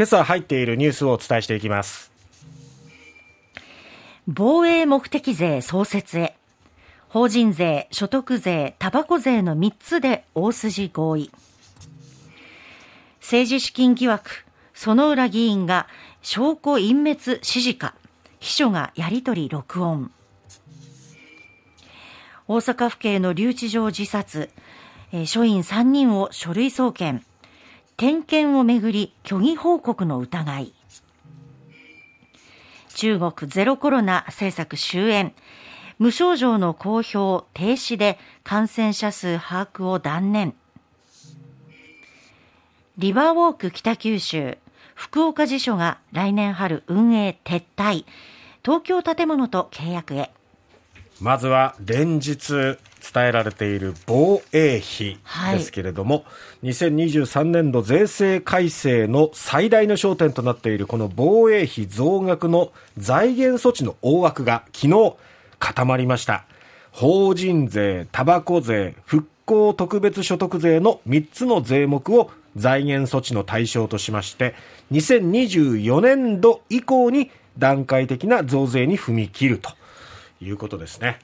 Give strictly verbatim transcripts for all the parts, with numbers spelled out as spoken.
今朝入っているニュースをお伝えしていきます。防衛目的税創設へ、法人税、所得税、たばこ税のみっつで大筋合意。政治資金疑惑、薗浦議員が証拠隠滅指示か、秘書がやり取り録音。大阪府警の留置場自殺、署員さんにんを書類送検。点検をめぐり虚偽報告の疑い。中国ゼロコロナ政策終焉、無症状の公表停止で感染者数把握を断念。リバーウォーク北九州、福岡支所が来年春運営撤退、東京建物と契約へ。まずは連日伝えられている防衛費ですけれども、はい、にせんにじゅうさんねんど税制改正の最大の焦点となっているこの防衛費増額の財源措置の大枠が昨日固まりました。法人税、たばこ税、復興特別所得税のみっつの税目を財源措置の対象としまして、にせんにじゅうよねんど以降に段階的な増税に踏み切るということですね。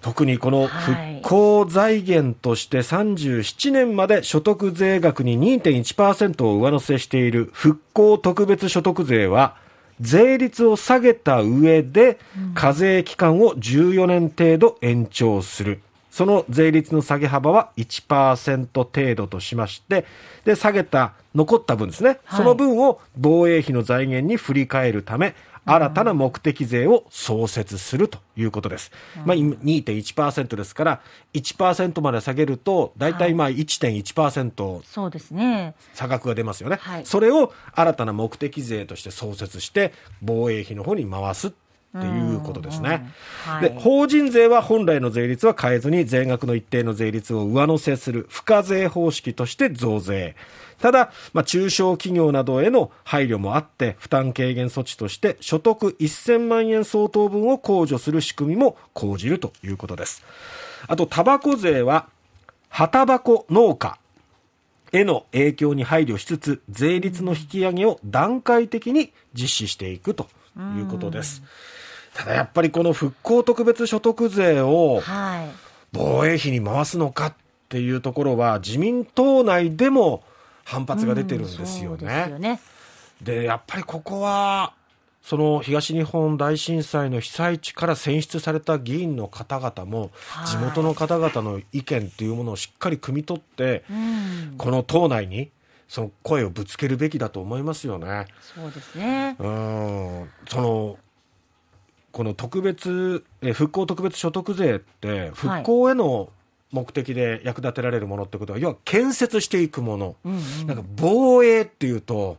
特にこの復興財源としてさんじゅうななねんまで所得税額に にてんいちパーセント を上乗せしている復興特別所得税は、税率を下げた上で課税期間をじゅうよねん程度延長する。その税率の下げ幅は いちパーセント 程度としまして、で下げた残った分ですね、はい、その分を防衛費の財源に振り替えるため新たな目的税を創設するということです。まあ、にてんいちパーセント ですから いちパーセント まで下げるとだいたいまあ いってんいちパーセント 差額が出ますよね。それを新たな目的税として創設して防衛費の方に回すということですね。で、法人税は本来の税率は変えずに全額の一定の税率を上乗せする付加税方式として増税。ただ、まあ、中小企業などへの配慮もあって負担軽減措置として所得せんまんえん相当分を控除する仕組みも講じるということです。あと、タバコ税は葉タバコ農家への影響に配慮しつつ税率の引き上げを段階的に実施していくということです。ただやっぱりこの復興特別所得税を防衛費に回すのかっていうところは自民党内でも反発が出てるんですよね。うん、そうですよね。で、やっぱりここはその東日本大震災の被災地から選出された議員の方々も地元の方々の意見というものをしっかり汲み取って、うん、この党内にその声をぶつけるべきだと思いますよね。そうですね。うん、そのこの特別え復興特別所得税って復興への目的で役立てられるものってことは、はい、要は建設していくもの、うんうん、なんか防衛っていうと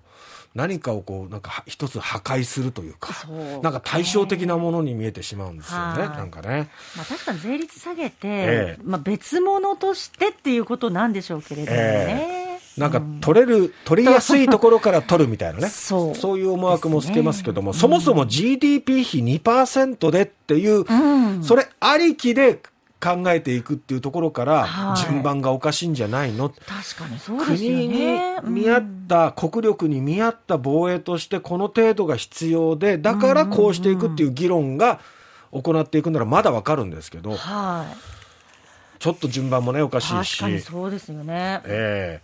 何かをこうなんか一つ破壊するというか、なんか対照的なものに見えてしまうんですよね。なんかね、まあ、確かに税率下げて、えーまあ、別物としてっていうことなんでしょうけれどもね、えーなんか取れる、うん、取りやすいところから取るみたいなねそう、そういう思惑も透けますけども、ね、そもそも ジーディーピー 比 にパーセント でっていう、うん、それありきで考えていくっていうところから順番がおかしいんじゃないの、はい、確かにそうですよね。国に見合った、うん、国力に見合った防衛としてこの程度が必要で、だからこうしていくっていう議論が行っていくならまだわかるんですけど、うんうん、はいちょっと順番もねおかしいし、確かにそうですよね、え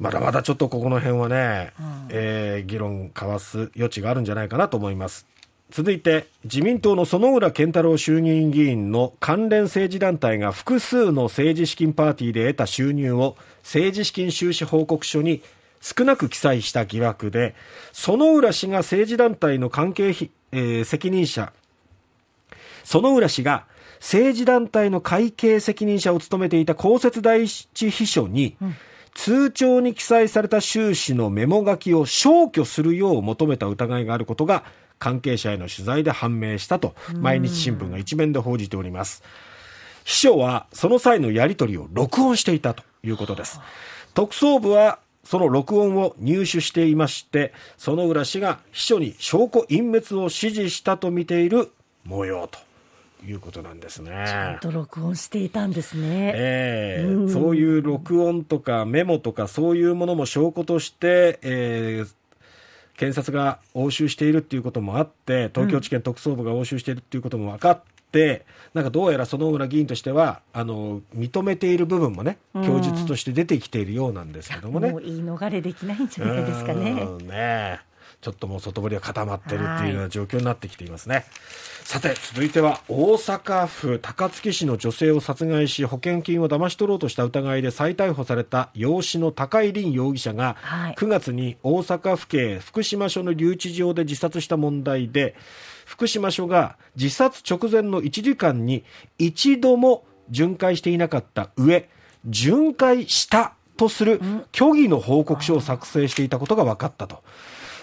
ー、まだまだちょっとここの辺はね、うんえー、議論交わす余地があるんじゃないかなと思います。続いて、自民党の薗浦健太郎衆議院議員の関連政治団体が複数の政治資金パーティーで得た収入を政治資金収支報告書に少なく記載した疑惑で、薗浦氏が政治団体の関係、えー、責任者薗浦氏が政治団体の会計責任者を務めていた公設第一秘書に、うん、通帳に記載された収支のメモ書きを消去するよう求めた疑いがあることが関係者への取材で判明したと毎日新聞が一面で報じております。秘書はその際のやり取りを録音していたということです。特捜部はその録音を入手していまして、薗浦氏が秘書に証拠隠滅を指示したと見ている模様ということなんですね。ちゃんと録音していたんですね、えーうん、そういう録音とかメモとかそういうものも証拠として、えー検察が押収しているっていうこともあって東京地検特捜部が押収しているっていうことも分かって、うん、なんかどうやら薗浦議員としてはあの認めている部分もね供述として出てきているようなんですけどもね、うん、もう言い逃れできないんじゃないですか ね, うんねちょっともう外堀が固まっているっていうような状況になってきていますね。さて続いては大阪府高槻市の女性を殺害し保険金を騙し取ろうとした疑いで再逮捕された養子の高井凜容疑者がくがつに大阪府警福島署の留置場で自殺した問題で福島署が自殺直前のいちじかんに一度も巡回していなかった上巡回したとする虚偽の報告書を作成していたことが分かったと。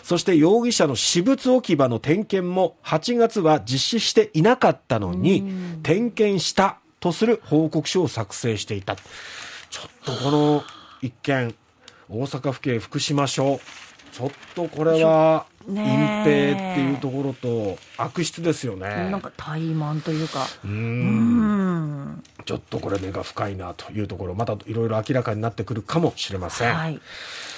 そして容疑者の私物置き場の点検もはちがつは実施していなかったのに点検したとする報告書を作成していた。ちょっとこの一件大阪府警福島署ちょっとこれは隠蔽っていうところと悪質ですよね。なんか怠慢というかうーんうーんちょっとこれ目が深いなというところまたいろいろ明らかになってくるかもしれません、はい、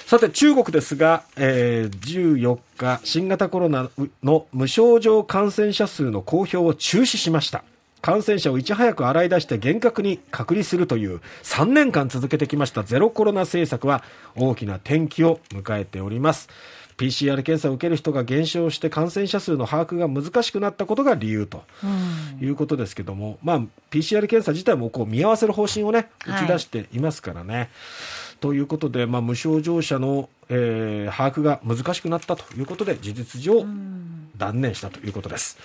さて中国ですが、えー、じゅうよっか新型コロナの無症状感染者数の公表を中止しました。感染者をいち早く洗い出して厳格に隔離するというさんねんかん続けてきましたゼロコロナ政策は大きな転機を迎えております。 ピーシーアール 検査を受ける人が減少して感染者数の把握が難しくなったことが理由ということですけども、まあ、ピーシーアール 検査自体もこう見合わせる方針を、ね、打ち出していますからね、はい、ということで、まあ、無症状者の、えー、把握が難しくなったということで事実上断念したということです。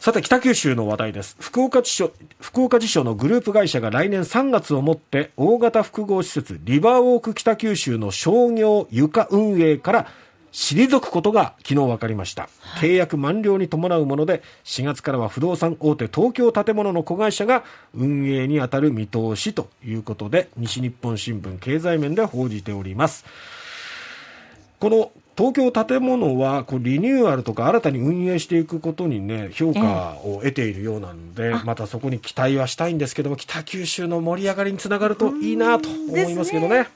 さて北九州の話題です。福岡地所、福岡地所のグループ会社が来年さんがつをもって大型複合施設リバーウォーク北九州の商業床運営から退くことが昨日分かりました。契約満了に伴うものでしがつからは不動産大手東京建物の子会社が運営に当たる見通しということで西日本新聞経済面で報じております。この東京建物はこうリニューアルとか新たに運営していくことにね評価を得ているようなので、ええ、またそこに期待はしたいんですけども北九州の盛り上がりにつながるといいなと思いますけどね。